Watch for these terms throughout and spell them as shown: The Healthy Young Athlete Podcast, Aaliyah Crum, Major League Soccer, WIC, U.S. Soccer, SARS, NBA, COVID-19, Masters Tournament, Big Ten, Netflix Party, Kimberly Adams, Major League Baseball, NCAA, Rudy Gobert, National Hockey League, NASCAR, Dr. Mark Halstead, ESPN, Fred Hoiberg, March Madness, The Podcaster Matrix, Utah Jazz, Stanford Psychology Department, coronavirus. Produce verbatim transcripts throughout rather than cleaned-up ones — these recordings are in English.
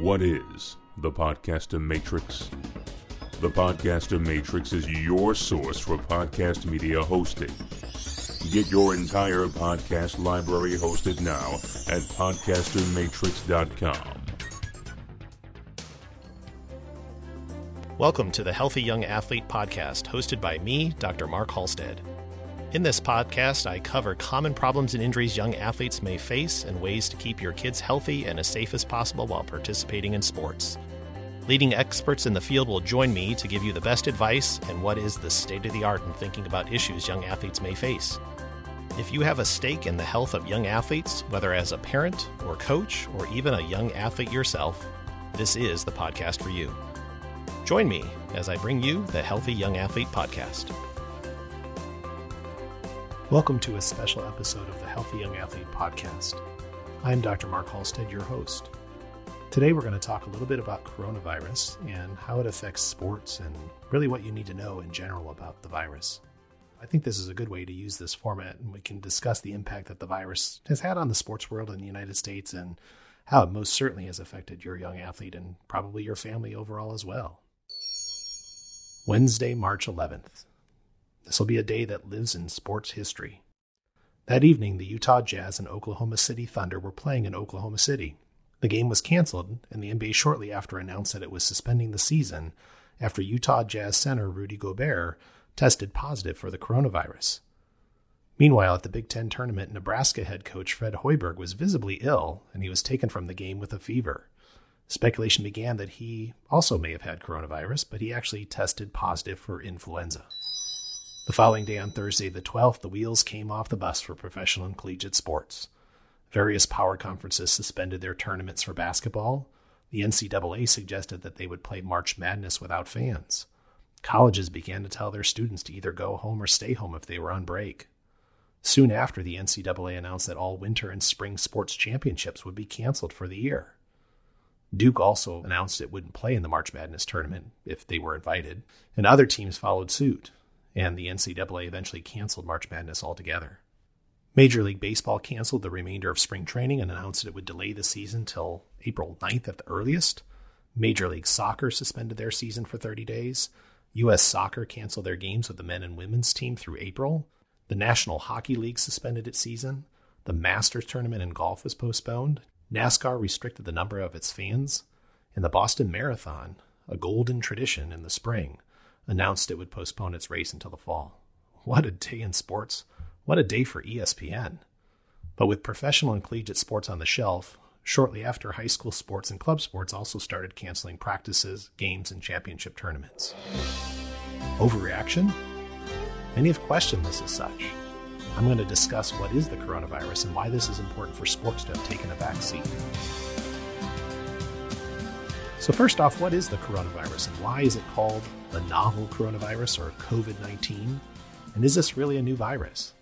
What is The Podcaster Matrix? The Podcaster Matrix is your source for podcast media hosting. Get your entire podcast library hosted now at podcaster matrix dot com. Welcome to the Healthy Young Athlete Podcast, hosted by me, Doctor Mark Halstead. In this podcast, I cover common problems and injuries young athletes may face and ways to keep your kids healthy and as safe as possible while participating in sports. Leading experts in the field will join me to give you the best advice and what is the state of the art in thinking about issues young athletes may face. If you have a stake in the health of young athletes, whether as a parent or coach or even a young athlete yourself, this is the podcast for you. Join me as I bring you the Healthy Young Athlete Podcast. Welcome to a special episode of the Healthy Young Athlete Podcast. I'm Doctor Mark Halstead, your host. Today we're going to talk a little bit about coronavirus and how it affects sports and really what you need to know in general about the virus. I think this is a good way to use this format, and we can discuss the impact that the virus has had on the sports world in the United States and how it most certainly has affected your young athlete and probably your family overall as well. Wednesday, March eleventh. This will be a day that lives in sports history. That evening, the Utah Jazz and Oklahoma City Thunder were playing in Oklahoma City. The game was canceled, and the N B A shortly after announced that it was suspending the season after Utah Jazz center Rudy Gobert tested positive for the coronavirus. Meanwhile, at the Big Ten tournament, Nebraska head coach Fred Hoiberg was visibly ill, and he was taken from the game with a fever. Speculation began that he also may have had coronavirus, but he actually tested positive for influenza. The following day on Thursday the twelfth, the wheels came off the bus for professional and collegiate sports. Various power conferences suspended their tournaments for basketball. The N C double A suggested that they would play March Madness without fans. Colleges began to tell their students to either go home or stay home if they were on break. Soon after, the N C double A announced that all winter and spring sports championships would be canceled for the year. Duke also announced it wouldn't play in the March Madness tournament if they were invited, and other teams followed suit. And the N C double A eventually canceled March Madness altogether. Major League Baseball canceled the remainder of spring training and announced that it would delay the season till April ninth at the earliest. Major League Soccer suspended their season for thirty days. U S Soccer canceled their games with the men and women's team through April. The National Hockey League suspended its season. The Masters Tournament in golf was postponed. NASCAR restricted the number of its fans. And the Boston Marathon, a golden tradition in the spring, announced it would postpone its race until the fall. What a day in sports. What a day for E S P N. But with professional and collegiate sports on the shelf, shortly after, high school sports and club sports also started canceling practices, games, and championship tournaments. Overreaction? Many have questioned this as such. I'm going to discuss what is the coronavirus and why this is important for sports to have taken a back seat. So first off, what is the coronavirus and why is it called the novel coronavirus or COVID nineteen? And is this really a new virus?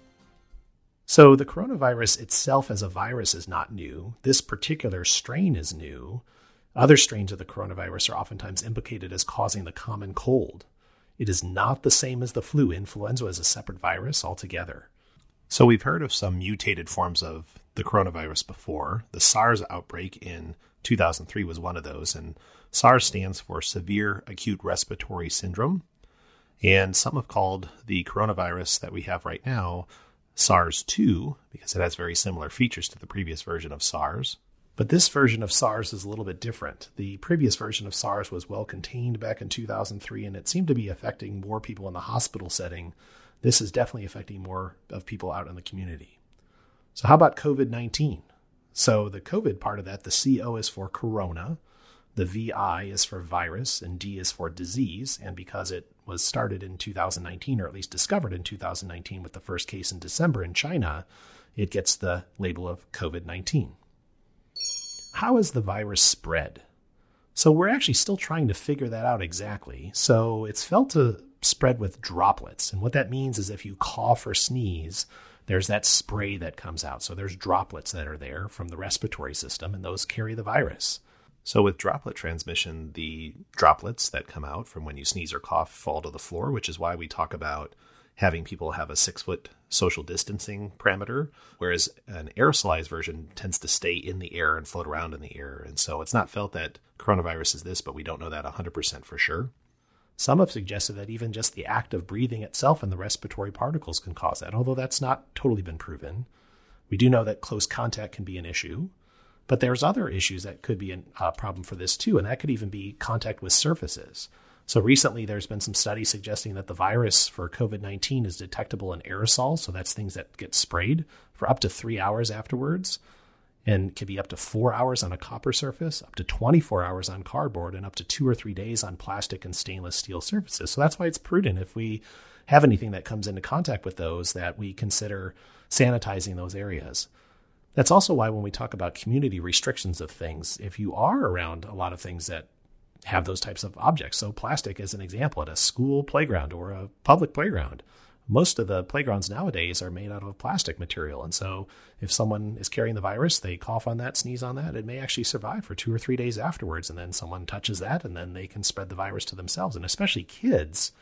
So the coronavirus itself as a virus is not new. This particular strain is new. Other strains of the coronavirus are oftentimes implicated as causing the common cold. It is not the same as the flu. Influenza is a separate virus altogether. So we've heard of some mutated forms of the coronavirus before. The SARS outbreak in two thousand three was one of those, and SARS stands for Severe Acute Respiratory Syndrome. And some have called the coronavirus that we have right now SARS two, because it has very similar features to the previous version of SARS. But this version of SARS is a little bit different. The previous version of SARS was well contained back in two thousand three, and it seemed to be affecting more people in the hospital setting. This is definitely affecting more of people out in the community. So how about COVID nineteen? So the COVID part of that, the C O is for corona, the V I is for virus, and D is for disease. And because it was started in two thousand nineteen, or at least discovered in two thousand nineteen with the first case in December in China, it gets the label of COVID nineteen. How is the virus spread? So we're actually still trying to figure that out exactly. So it's felt to spread with droplets. And what that means is if you cough or sneeze, there's that spray that comes out. So there's droplets that are there from the respiratory system, and those carry the virus. So with droplet transmission, the droplets that come out from when you sneeze or cough fall to the floor, which is why we talk about having people have a six foot social distancing parameter, whereas an aerosolized version tends to stay in the air and float around in the air. And so it's not felt that coronavirus is this, but we don't know that one hundred percent for sure. Some have suggested that even just the act of breathing itself and the respiratory particles can cause that, although that's not totally been proven. We do know that close contact can be an issue, but there's other issues that could be a uh, problem for this too, and that could even be contact with surfaces. So recently there's been some studies suggesting that the virus for COVID nineteen is detectable in aerosols, so that's things that get sprayed, for up to three hours afterwards, and can be up to four hours on a copper surface, up to twenty-four hours on cardboard, and up to two or three days on plastic and stainless steel surfaces. So that's why it's prudent, if we have anything that comes into contact with those, that we consider sanitizing those areas. That's also why when we talk about community restrictions of things, if you are around a lot of things that have those types of objects. So plastic as an example, at a school playground or a public playground, most of the playgrounds nowadays are made out of plastic material. And so if someone is carrying the virus, they cough on that, sneeze on that, it may actually survive for two or three days afterwards. And then someone touches that, and then they can spread the virus to themselves. And especially kids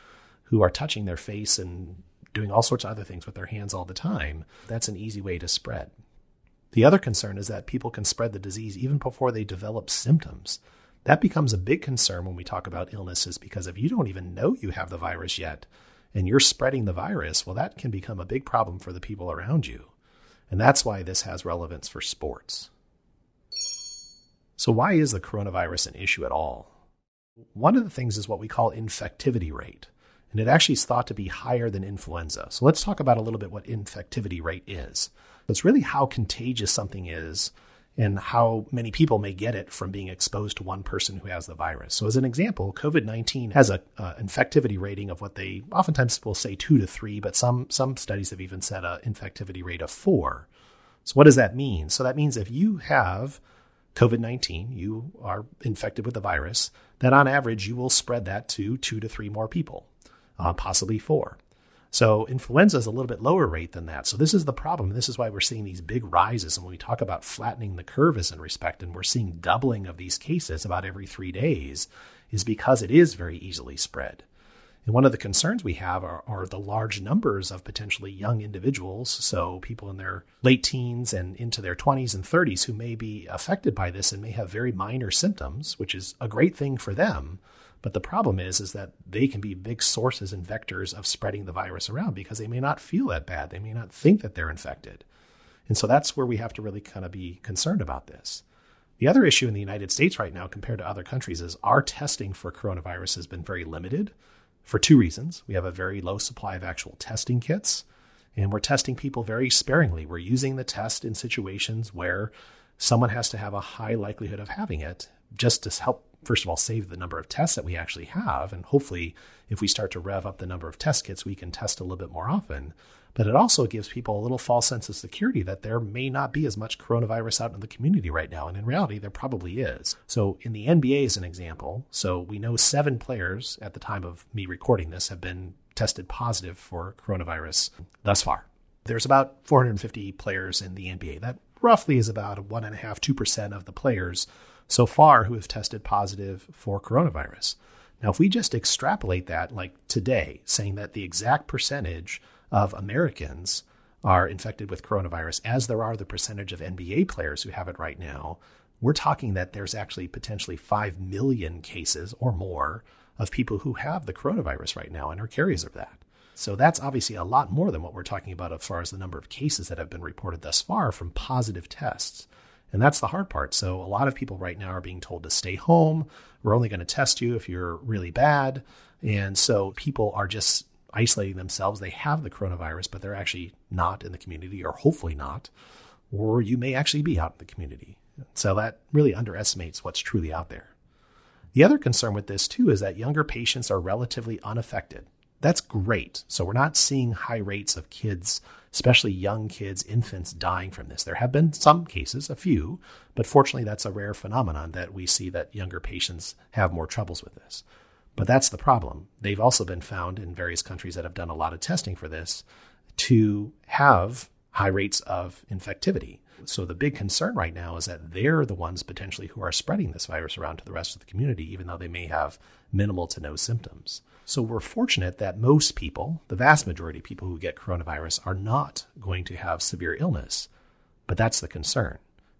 who are touching their face and doing all sorts of other things with their hands all the time, that's an easy way to spread. The other concern is that people can spread the disease even before they develop symptoms. That becomes a big concern when we talk about illnesses, because if you don't even know you have the virus yet and you're spreading the virus, well, that can become a big problem for the people around you. And that's why this has relevance for sports. So why is the coronavirus an issue at all? One of the things is what we call infectivity rate, and it actually is thought to be higher than influenza. So let's talk about a little bit what infectivity rate is. It's really how contagious something is and how many people may get it from being exposed to one person who has the virus. So as an example, COVID nineteen has an uh, infectivity rating of what they oftentimes will say two to three, but some, some studies have even said an infectivity rate of four. So what does that mean? So that means if you have COVID nineteen, you are infected with the virus, then on average, you will spread that to two to three more people, uh, possibly four. So influenza is a little bit lower rate than that. So this is the problem. This is why we're seeing these big rises. And when we talk about flattening the curve as in respect, and we're seeing doubling of these cases about every three days, is because it is very easily spread. And one of the concerns we have are, are the large numbers of potentially young individuals. So people in their late teens and into their twenties and thirties who may be affected by this and may have very minor symptoms, which is a great thing for them. But the problem is, is that they can be big sources and vectors of spreading the virus around, because they may not feel that bad. They may not think that they're infected. And so that's where we have to really kind of be concerned about this. The other issue in the United States right now compared to other countries is our testing for coronavirus has been very limited for two reasons. We have a very low supply of actual testing kits, and we're testing people very sparingly. We're using the test in situations where someone has to have a high likelihood of having it, just to help, first of all, save the number of tests that we actually have. And hopefully, if we start to rev up the number of test kits, we can test a little bit more often. But it also gives people a little false sense of security that there may not be as much coronavirus out in the community right now. And in reality, there probably is. So in the N B A as an example, so we know seven players at the time of me recording this have been tested positive for coronavirus thus far. There's about four hundred fifty players in the N B A. That roughly is about one and a half, two percent of the players so far who have tested positive for coronavirus. Now, if we just extrapolate that, like today, saying that the exact percentage of Americans are infected with coronavirus, as there are the percentage of N B A players who have it right now, we're talking that there's actually potentially five million cases or more of people who have the coronavirus right now and are carriers of that. So that's obviously a lot more than what we're talking about as far as the number of cases that have been reported thus far from positive tests. And that's the hard part. So a lot of people right now are being told to stay home. We're only going to test you if you're really bad. And so people are just isolating themselves. They have the coronavirus, but they're actually not in the community, or hopefully not. Or you may actually be out in the community. So that really underestimates what's truly out there. The other concern with this too is that younger patients are relatively unaffected. That's great. So we're not seeing high rates of kids, especially young kids, infants dying from this. There have been some cases, a few, but fortunately that's a rare phenomenon that we see that younger patients have more troubles with this. But that's the problem. They've also been found in various countries that have done a lot of testing for this to have high rates of infectivity. So the big concern right now is that they're the ones potentially who are spreading this virus around to the rest of the community, even though they may have minimal to no symptoms. So we're fortunate that most people, the vast majority of people who get coronavirus, are not going to have severe illness. But that's the concern.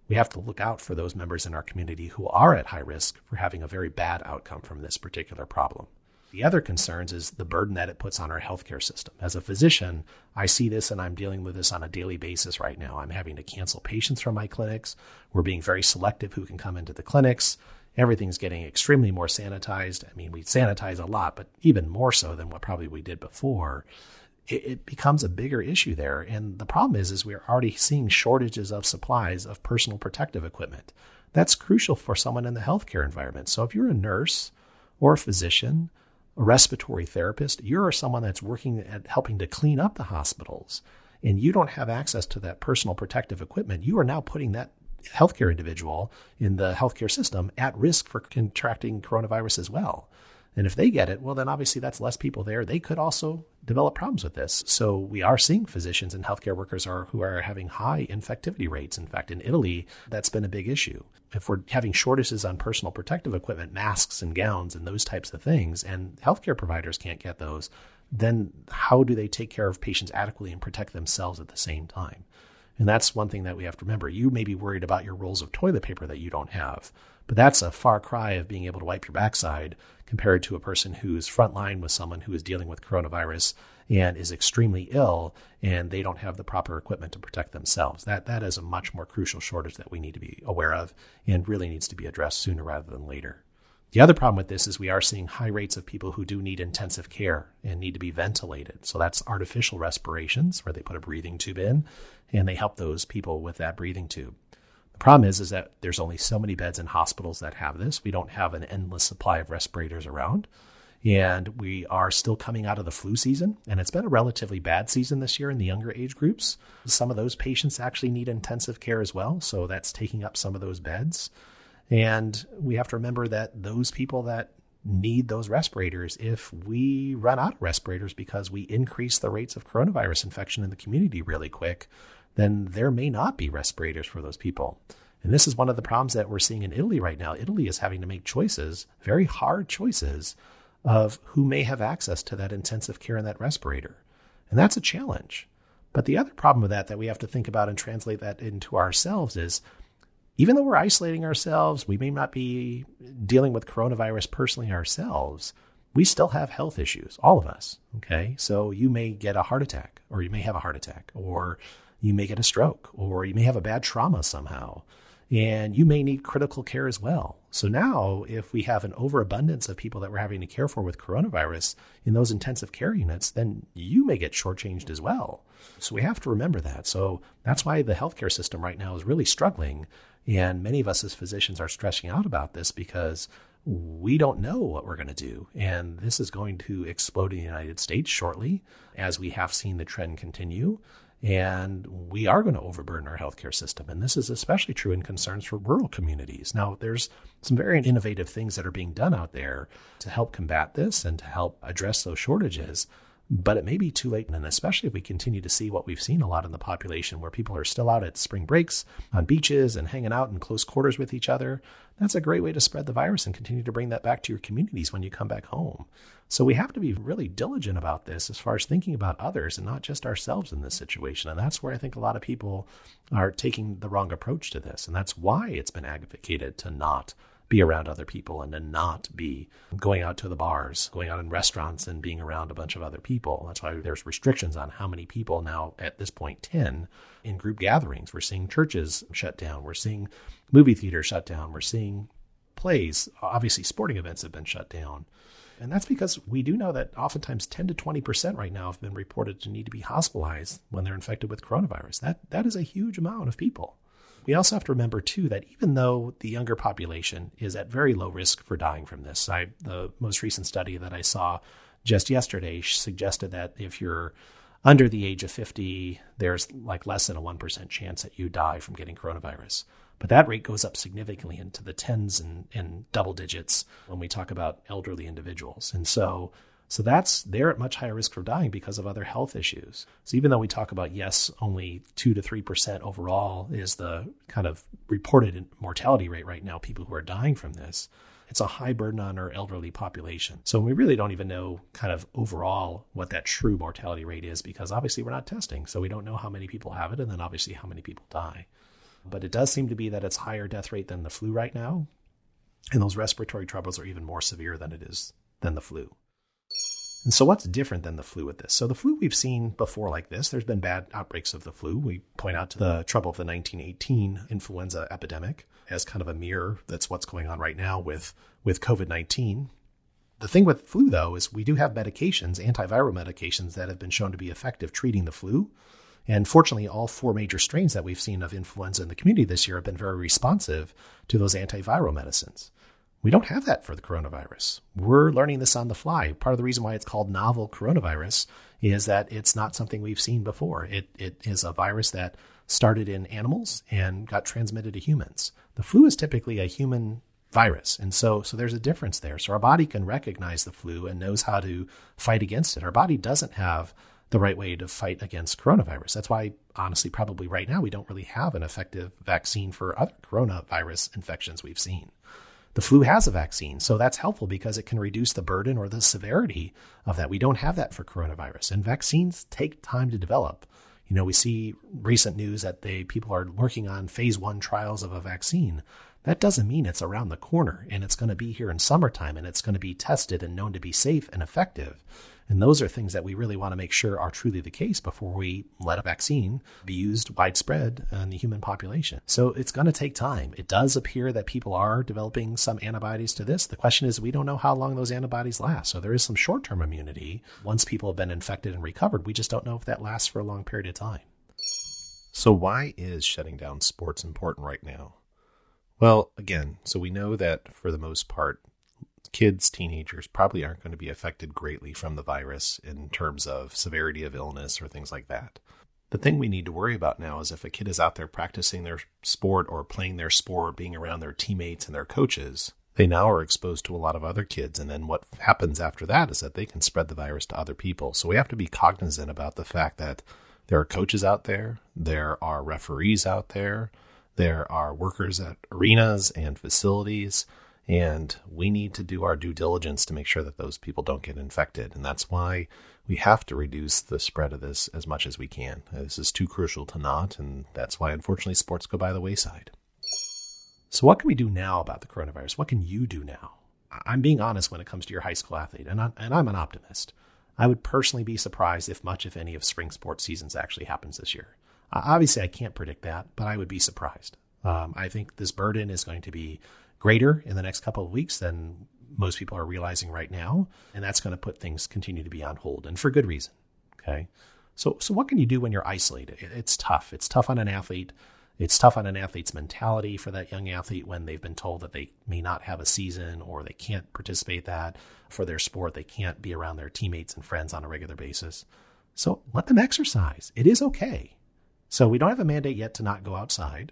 We have to look out for those members in our community who are at high risk for having a very bad outcome from this particular problem. The other concerns is the burden that it puts on our healthcare system. As a physician, I see this and I'm dealing with this on a daily basis right now. I'm having to cancel patients from my clinics. We're being very selective who can come into the clinics. Everything's getting extremely more sanitized. I mean, we sanitize a lot, but even more so than what probably we did before. It, it becomes a bigger issue there. And the problem is, is we're already seeing shortages of supplies of personal protective equipment. That's crucial for someone in the healthcare environment. So if you're a nurse or a physician, a respiratory therapist, you're someone that's working at helping to clean up the hospitals, and you don't have access to that personal protective equipment, you are now putting that healthcare individual in the healthcare system at risk for contracting coronavirus as well. And if they get it, well, then obviously that's less people there. They could also develop problems with this. So we are seeing physicians and healthcare workers are who are having high infectivity rates. In fact, in Italy, that's been a big issue. If we're having shortages on personal protective equipment, masks and gowns and those types of things, and healthcare providers can't get those, then how do they take care of patients adequately and protect themselves at the same time? And that's one thing that we have to remember. You may be worried about your rolls of toilet paper that you don't have, but that's a far cry of being able to wipe your backside compared to a person who's frontline with someone who is dealing with coronavirus and is extremely ill, and they don't have the proper equipment to protect themselves. That that is a much more crucial shortage that we need to be aware of and really needs to be addressed sooner rather than later. The other problem with this is we are seeing high rates of people who do need intensive care and need to be ventilated. So that's artificial respirations where they put a breathing tube in and they help those people with that breathing tube. The problem is, is that there's only so many beds in hospitals that have this. We don't have an endless supply of respirators around. And we are still coming out of the flu season. And it's been a relatively bad season this year in the younger age groups. Some of those patients actually need intensive care as well. So that's taking up some of those beds. And we have to remember that those people that need those respirators, if we run out of respirators because we increase the rates of coronavirus infection in the community really quick, then there may not be respirators for those people. And this is one of the problems that we're seeing in Italy right now. Italy is having to make choices, very hard choices, of who may have access to that intensive care and that respirator. And that's a challenge. But the other problem with that that we have to think about and translate that into ourselves is, even though we're isolating ourselves, we may not be dealing with coronavirus personally ourselves, we still have health issues, all of us, okay? So you may get a heart attack, or you may have a heart attack, or you may get a stroke, or you may have a bad trauma somehow, and you may need critical care as well. So now if we have an overabundance of people that we're having to care for with coronavirus in those intensive care units, then you may get shortchanged as well. So we have to remember that. So that's why the healthcare system right now is really struggling. And many of us as physicians are stressing out about this because we don't know what we're going to do. And this is going to explode in the United States shortly, as we have seen the trend continue. And we are going to overburden our healthcare system. And this is especially true in concerns for rural communities. Now, there's some very innovative things that are being done out there to help combat this and to help address those shortages. But it may be too late, and especially if we continue to see what we've seen a lot in the population, where people are still out at spring breaks on beaches and hanging out in close quarters with each other. That's a great way to spread the virus and continue to bring that back to your communities when you come back home. So we have to be really diligent about this as far as thinking about others and not just ourselves in this situation. And that's where I think a lot of people are taking the wrong approach to this. And that's why it's been advocated to not be around other people and to not be going out to the bars, going out in restaurants and being around a bunch of other people. That's why there's restrictions on how many people now at this point, ten, in group gatherings. We're seeing churches shut down. We're seeing movie theaters shut down. We're seeing plays. Obviously, sporting events have been shut down. And that's because we do know that oftentimes ten to twenty percent right now have been reported to need to be hospitalized when they're infected with coronavirus. That that is a huge amount of people. We also have to remember, too, that even though the younger population is at very low risk for dying from this, I, the most recent study that I saw just yesterday suggested that if you're under the age of fifty, there's like less than a one percent chance that you die from getting coronavirus. But that rate goes up significantly into the tens and, and double digits when we talk about elderly individuals. And so So that's, they're at much higher risk for dying because of other health issues. So even though we talk about, yes, only two to three percent overall is the kind of reported mortality rate right now, people who are dying from this, it's a high burden on our elderly population. So we really don't even know kind of overall what that true mortality rate is, because obviously we're not testing. So we don't know how many people have it and then obviously how many people die. But it does seem to be that it's higher death rate than the flu right now. And those respiratory troubles are even more severe than it is than the flu. And so what's different than the flu with this? So the flu we've seen before like this, there's been bad outbreaks of the flu. We point out to the trouble of the nineteen eighteen influenza epidemic as kind of a mirror. That's what's going on right now with, with COVID nineteen. The thing with flu, though, is we do have medications, antiviral medications, that have been shown to be effective treating the flu. And fortunately, all four major strains that we've seen of influenza in the community this year have been very responsive to those antiviral medicines. We don't have that for the coronavirus. We're learning this on the fly. Part of the reason why it's called novel coronavirus is that it's not something we've seen before. It It is a virus that started in animals and got transmitted to humans. The flu is typically a human virus. And so, so there's a difference there. So our body can recognize the flu and knows how to fight against it. Our body doesn't have the right way to fight against coronavirus. That's why, honestly, probably right now, we don't really have an effective vaccine for other coronavirus infections we've seen. The flu has a vaccine, so that's helpful because it can reduce the burden or the severity of that. We don't have that for coronavirus, and vaccines take time to develop. You know, we see recent news that they people are working on phase one trials of a vaccine. That doesn't mean it's around the corner, and it's going to be here in summertime, and it's going to be tested and known to be safe and effective. And those are things that we really want to make sure are truly the case before we let a vaccine be used widespread in the human population. So it's going to take time. It does appear that people are developing some antibodies to this. The question is, we don't know how long those antibodies last. So there is some short-term immunity. Once people have been infected and recovered, we just don't know if that lasts for a long period of time. So why is shutting down sports important right now? Well, again, so we know that for the most part, kids, teenagers probably aren't going to be affected greatly from the virus in terms of severity of illness or things like that. The thing we need to worry about now is if a kid is out there practicing their sport or playing their sport, being around their teammates and their coaches, they now are exposed to a lot of other kids. And then what happens after that is that they can spread the virus to other people. So we have to be cognizant about the fact that there are coaches out there, there are referees out there, there are workers at arenas and facilities. And we need to do our due diligence to make sure that those people don't get infected. And that's why we have to reduce the spread of this as much as we can. This is too crucial to not. And that's why, unfortunately, sports go by the wayside. So what can we do now about the coronavirus? What can you do now? I'm being honest when it comes to your high school athlete, and I'm, and I'm an optimist. I would personally be surprised if much, if any, of spring sports seasons actually happens this year. Uh, obviously, I can't predict that, but I would be surprised. Um, I think this burden is going to be greater in the next couple of weeks than most people are realizing right now. And that's going to put things continue to be on hold, and for good reason. Okay. So, so what can you do when you're isolated? It's tough. It's tough on an athlete. It's tough on an athlete's mentality for that young athlete when they've been told that they may not have a season or they can't participate that for their sport. They can't be around their teammates and friends on a regular basis. So let them exercise. It is okay. So we don't have a mandate yet to not go outside.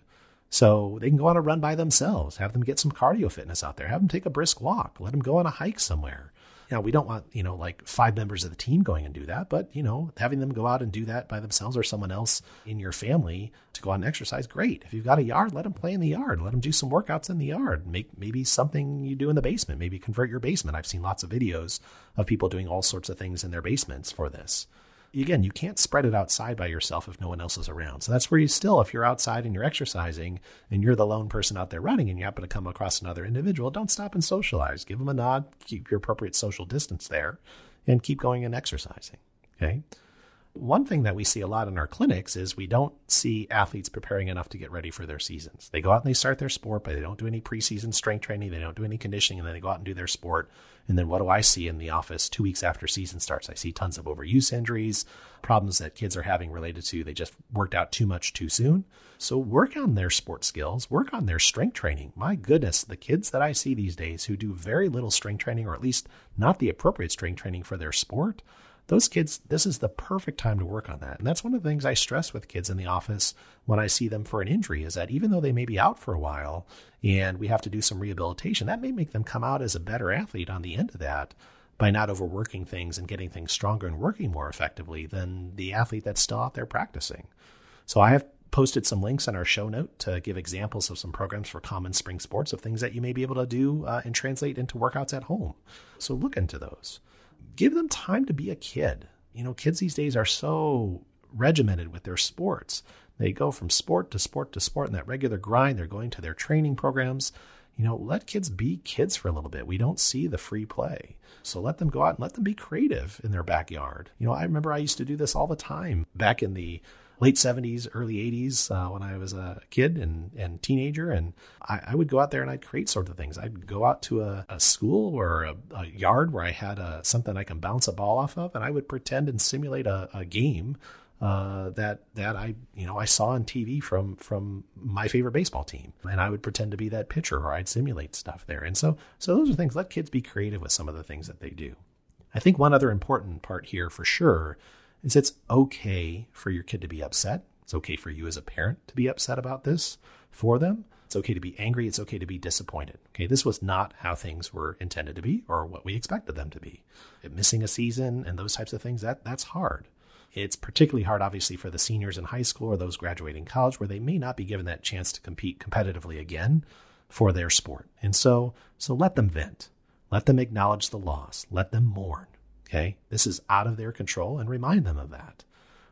So they can go on a run by themselves, have them get some cardio fitness out there, have them take a brisk walk, let them go on a hike somewhere. Now, we don't want, you know, like five members of the team going and do that, but, you know, having them go out and do that by themselves or someone else in your family to go out and exercise, great. If you've got a yard, let them play in the yard. Let them do some workouts in the yard. Make maybe something you do in the basement. Maybe convert your basement. I've seen lots of videos of people doing all sorts of things in their basements for this. Again, you can't spread it outside by yourself if no one else is around. So that's where you still, if you're outside and you're exercising and you're the lone person out there running and you happen to come across another individual, don't stop and socialize. Give them a nod, keep your appropriate social distance there, and keep going and exercising. Okay. One thing that we see a lot in our clinics is we don't see athletes preparing enough to get ready for their seasons. They go out and they start their sport, but they don't do any preseason strength training. They don't do any conditioning, and then they go out and do their sport. And then what do I see in the office two weeks after season starts? I see tons of overuse injuries, problems that kids are having related to they just worked out too much too soon. So work on their sport skills, work on their strength training. My goodness, the kids that I see these days who do very little strength training, or at least not the appropriate strength training for their sport, those kids, this is the perfect time to work on that. And that's one of the things I stress with kids in the office when I see them for an injury is that even though they may be out for a while and we have to do some rehabilitation, that may make them come out as a better athlete on the end of that. by not overworking things and getting things stronger and working more effectively than the athlete that's still out there practicing. So I have posted some links on our show note to give examples of some programs for common spring sports of things that you may be able to do uh, and translate into workouts at home. So look into those. Give them time to be a kid. You know, kids these days are so regimented with their sports. They go from sport to sport to sport in that regular grind. They're going to their training programs. You know, let kids be kids for a little bit. We don't see the free play. So let them go out and let them be creative in their backyard. You know, I remember I used to do this all the time back in the late seventies, early eighties uh, when I was a kid and, and teenager. And I, I would go out there and I'd create sort of things. I'd go out to a, a school or a, a yard where I had a, something I can bounce a ball off of. And I would pretend and simulate a, a game Uh, that that I you know I saw on T V from from my favorite baseball team, and I would pretend to be that pitcher, or I'd simulate stuff there. And so so those are things. Let kids be creative with some of the things that they do. I think one other important part here for sure is it's okay for your kid to be upset. It's okay for you as a parent to be upset about this for them. It's okay to be angry. It's okay to be disappointed. Okay, this was not how things were intended to be or what we expected them to be. Missing a season and those types of things, that that's hard. It's particularly hard, obviously, for the seniors in high school or those graduating college where they may not be given that chance to compete competitively again for their sport. And so so let them vent. Let them acknowledge the loss. Let them mourn. Okay? This is out of their control, and remind them of that.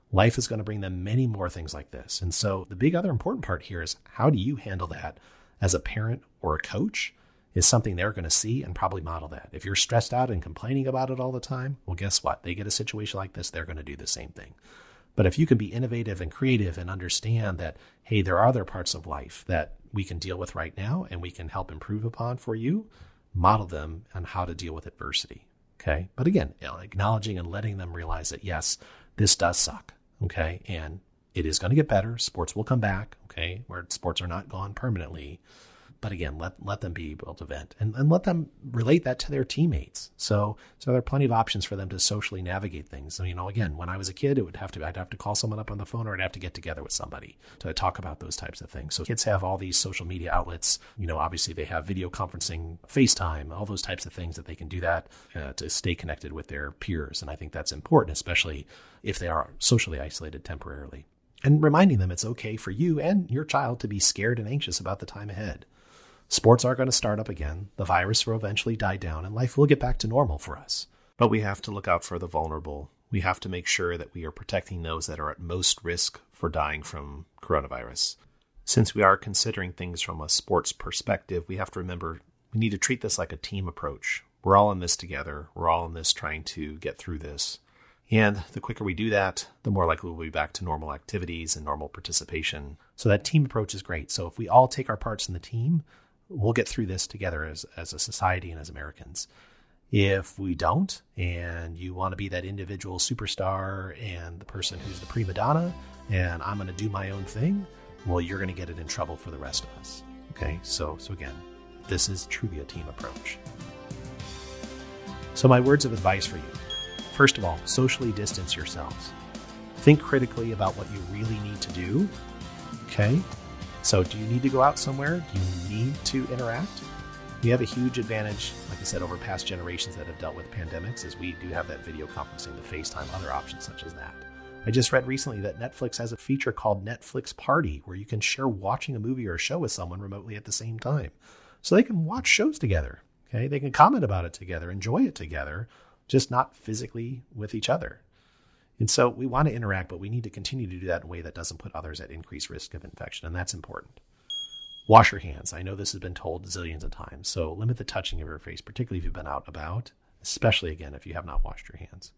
Life is going to bring them many more things like this. And so the big other important part here is how do you handle that as a parent or a coach is something they're going to see and probably model that. If you're stressed out and complaining about it all the time, well, guess what? They get a situation like this, they're going to do the same thing. But if you can be innovative and creative and understand that, hey, there are other parts of life that we can deal with right now and we can help improve upon for you, model them on how to deal with adversity, okay? But again, acknowledging and letting them realize that, yes, this does suck, okay? And it is going to get better. Sports will come back, okay? Where sports are not gone permanently. But again, let let them be able to vent and, and let them relate that to their teammates. So so there are plenty of options for them to socially navigate things. So, you know, again, when I was a kid, it would have to I'd have to call someone up on the phone, or I'd have to get together with somebody to talk about those types of things. So kids have all these social media outlets. You know, obviously they have video conferencing, FaceTime, all those types of things that they can do that uh, to stay connected with their peers. And I think that's important, especially if they are socially isolated temporarily. And reminding them it's okay for you and your child to be scared and anxious about the time ahead. Sports are going to start up again. The virus will eventually die down and life will get back to normal for us. But we have to look out for the vulnerable. We have to make sure that we are protecting those that are at most risk for dying from coronavirus. Since we are considering things from a sports perspective, we have to remember we need to treat this like a team approach. We're all in this together. We're all in this trying to get through this. And the quicker we do that, the more likely we'll be back to normal activities and normal participation. So that team approach is great. So if we all take our parts in the team, we'll get through this together as, as a society and as Americans. If we don't, and you want to be that individual superstar and the person who's the prima donna, and I'm going to do my own thing, well, you're going to get it in trouble for the rest of us. Okay, so so again, this is truly a team approach. So my words of advice for you. First of all, socially distance yourselves. Think critically about what you really need to do. Okay? So do you need to go out somewhere? Do you need to interact? We have a huge advantage, like I said, over past generations that have dealt with pandemics, is we do have that video conferencing, the FaceTime, other options such as that. I just read recently that Netflix has a feature called Netflix Party, where you can share watching a movie or a show with someone remotely at the same time. So they can watch shows together, okay? They can comment about it together, enjoy it together, just not physically with each other. And so we want to interact, but we need to continue to do that in a way that doesn't put others at increased risk of infection. And that's important. Wash your hands. I know this has been told zillions of times. So limit the touching of your face, particularly if you've been out and about, especially, again, if you have not washed your hands.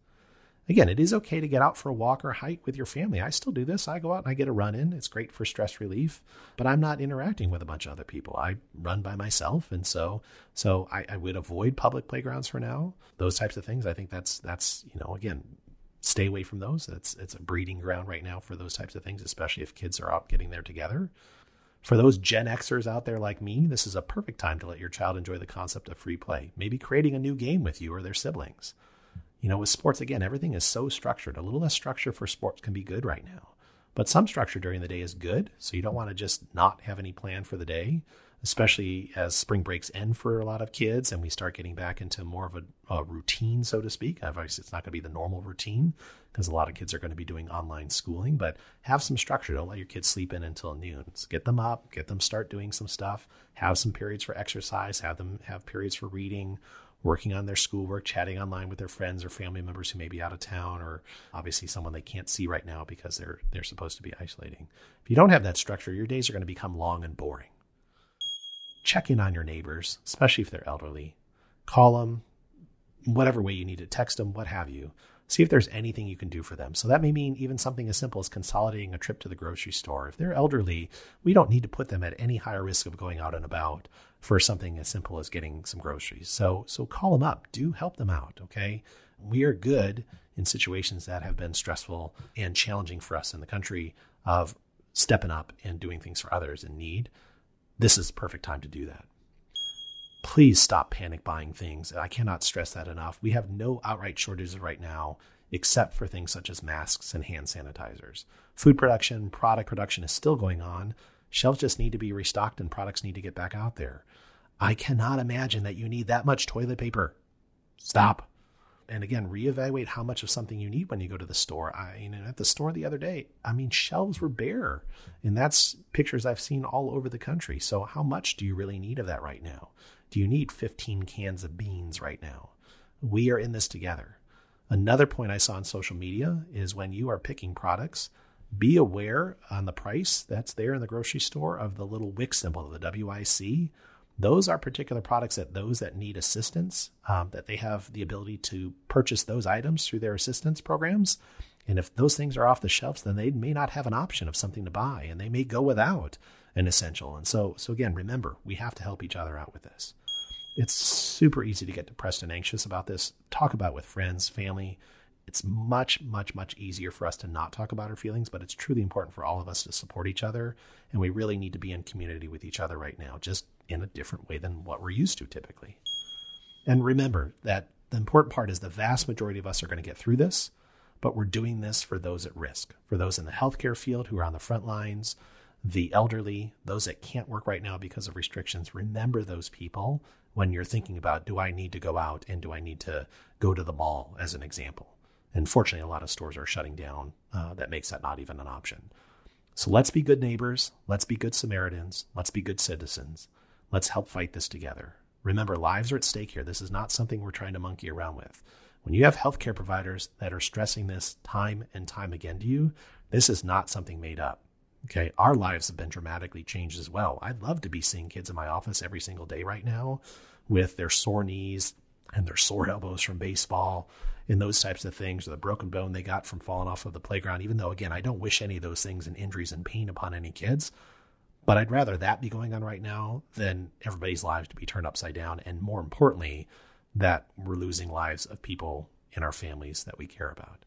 Again, it is okay to get out for a walk or hike with your family. I still do this. I go out and I get a run in. It's great for stress relief, but I'm not interacting with a bunch of other people. I run by myself. And so, so I, I would avoid public playgrounds for now, those types of things. I think that's, that's, you know, again, stay away from those. That's it's a breeding ground right now for those types of things, especially if kids are out getting there together. For those Gen Xers out there like me, this is a perfect time to let your child enjoy the concept of free play, maybe creating a new game with you or their siblings. You know, with sports, again, everything is so structured. A little less structure for sports can be good right now, but some structure during the day is good. So you don't want to just not have any plan for the day. especially as spring breaks end for a lot of kids and we start getting back into more of a, a routine, so to speak. Obviously, it's not going to be the normal routine because a lot of kids are going to be doing online schooling, but have some structure. Don't let your kids sleep in until noon. So get them up, get them start doing some stuff, have some periods for exercise, have them have periods for reading, working on their schoolwork, chatting online with their friends or family members who may be out of town, or obviously someone they can't see right now because they're they're supposed to be isolating. If you don't have that structure, your days are going to become long and boring. Check in on your neighbors, especially if they're elderly. Call them, whatever way you need to, text them, what have you. See if there's anything you can do for them. So that may mean even something as simple as consolidating a trip to the grocery store. If they're elderly, we don't need to put them at any higher risk of going out and about for something as simple as getting some groceries. So, so call them up, do help them out. Okay. We are good in situations that have been stressful and challenging for us in the country of stepping up and doing things for others in need. This is the perfect time to do that. Please stop panic buying things. I cannot stress that enough. We have no outright shortages right now, except for things such as masks and hand sanitizers. Food production, product production is still going on. Shelves just need to be restocked and products need to get back out there. I cannot imagine that you need that much toilet paper. Stop. And again, reevaluate how much of something you need when you go to the store. I, you know, at the store the other day, I mean, shelves were bare, and that's pictures I've seen all over the country. So how much do you really need of that right now? Do you need fifteen cans of beans right now? We are in this together. Another point I saw on social media is when you are picking products, be aware on the price that's there in the grocery store of the little W I C symbol, the W I C. Those are particular products that those that need assistance, um, that they have the ability to purchase those items through their assistance programs. And if those things are off the shelves, then they may not have an option of something to buy, and they may go without an essential. And so, so again, remember, we have to help each other out with this. It's super easy to get depressed and anxious about this. Talk about it with friends, family. It's much, much, much easier for us to not talk about our feelings, but it's truly important for all of us to support each other. And we really need to be in community with each other right now, just in a different way than what we're used to typically. And remember that the important part is the vast majority of us are going to get through this, but we're doing this for those at risk, for those in the healthcare field who are on the front lines, the elderly, those that can't work right now because of restrictions. Remember those people when you're thinking about, do I need to go out and do I need to go to the mall, as an example? And fortunately, a lot of stores are shutting down. Uh, that makes that not even an option. So let's be good neighbors. Let's be good Samaritans. Let's be good citizens. Let's help fight this together. Remember, lives are at stake here. This is not something we're trying to monkey around with. When you have healthcare providers that are stressing this time and time again to you, this is not something made up. Okay, our lives have been dramatically changed as well. I'd love to be seeing kids in my office every single day right now with their sore knees and their sore elbows from baseball and those types of things, or the broken bone they got from falling off of the playground, even though, again, I don't wish any of those things and injuries and pain upon any kids. But I'd rather that be going on right now than everybody's lives to be turned upside down. And more importantly, that we're losing lives of people in our families that we care about.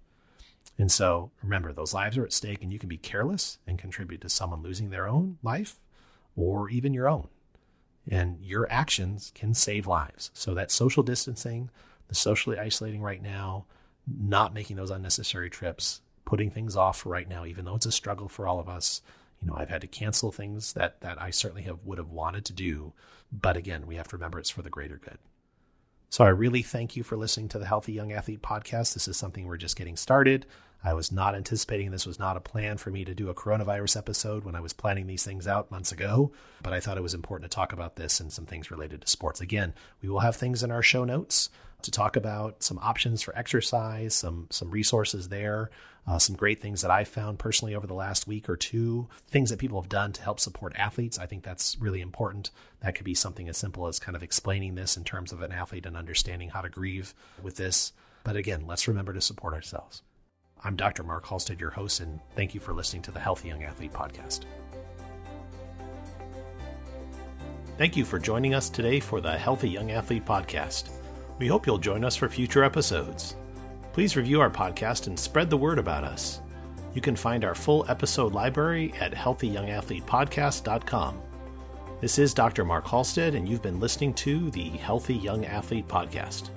And so remember, those lives are at stake, and you can be careless and contribute to someone losing their own life or even your own. And your actions can save lives. So that social distancing, the socially isolating right now, not making those unnecessary trips, putting things off for right now, even though it's a struggle for all of us. You know, I've had to cancel things that, that I certainly have would have wanted to do. But again, we have to remember it's for the greater good. So I really thank you for listening to the Healthy Young Athlete Podcast. This is something we're just getting started. I was not anticipating, this was not a plan for me to do a coronavirus episode when I was planning these things out months ago, but I thought it was important to talk about this and some things related to sports. Again, we will have things in our show notes to talk about some options for exercise, some, some resources there, uh, some great things that I found personally over the last week or two, things that people have done to help support athletes. I think that's really important. That could be something as simple as kind of explaining this in terms of an athlete and understanding how to grieve with this. But again, let's remember to support ourselves. I'm Doctor Mark Halstead, your host, and thank you for listening to the Healthy Young Athlete Podcast. Thank you for joining us today for the Healthy Young Athlete Podcast. We hope you'll join us for future episodes. Please review our podcast and spread the word about us. You can find our full episode library at healthy young athlete podcast dot com. This is Doctor Mark Halstead, and you've been listening to the Healthy Young Athlete Podcast.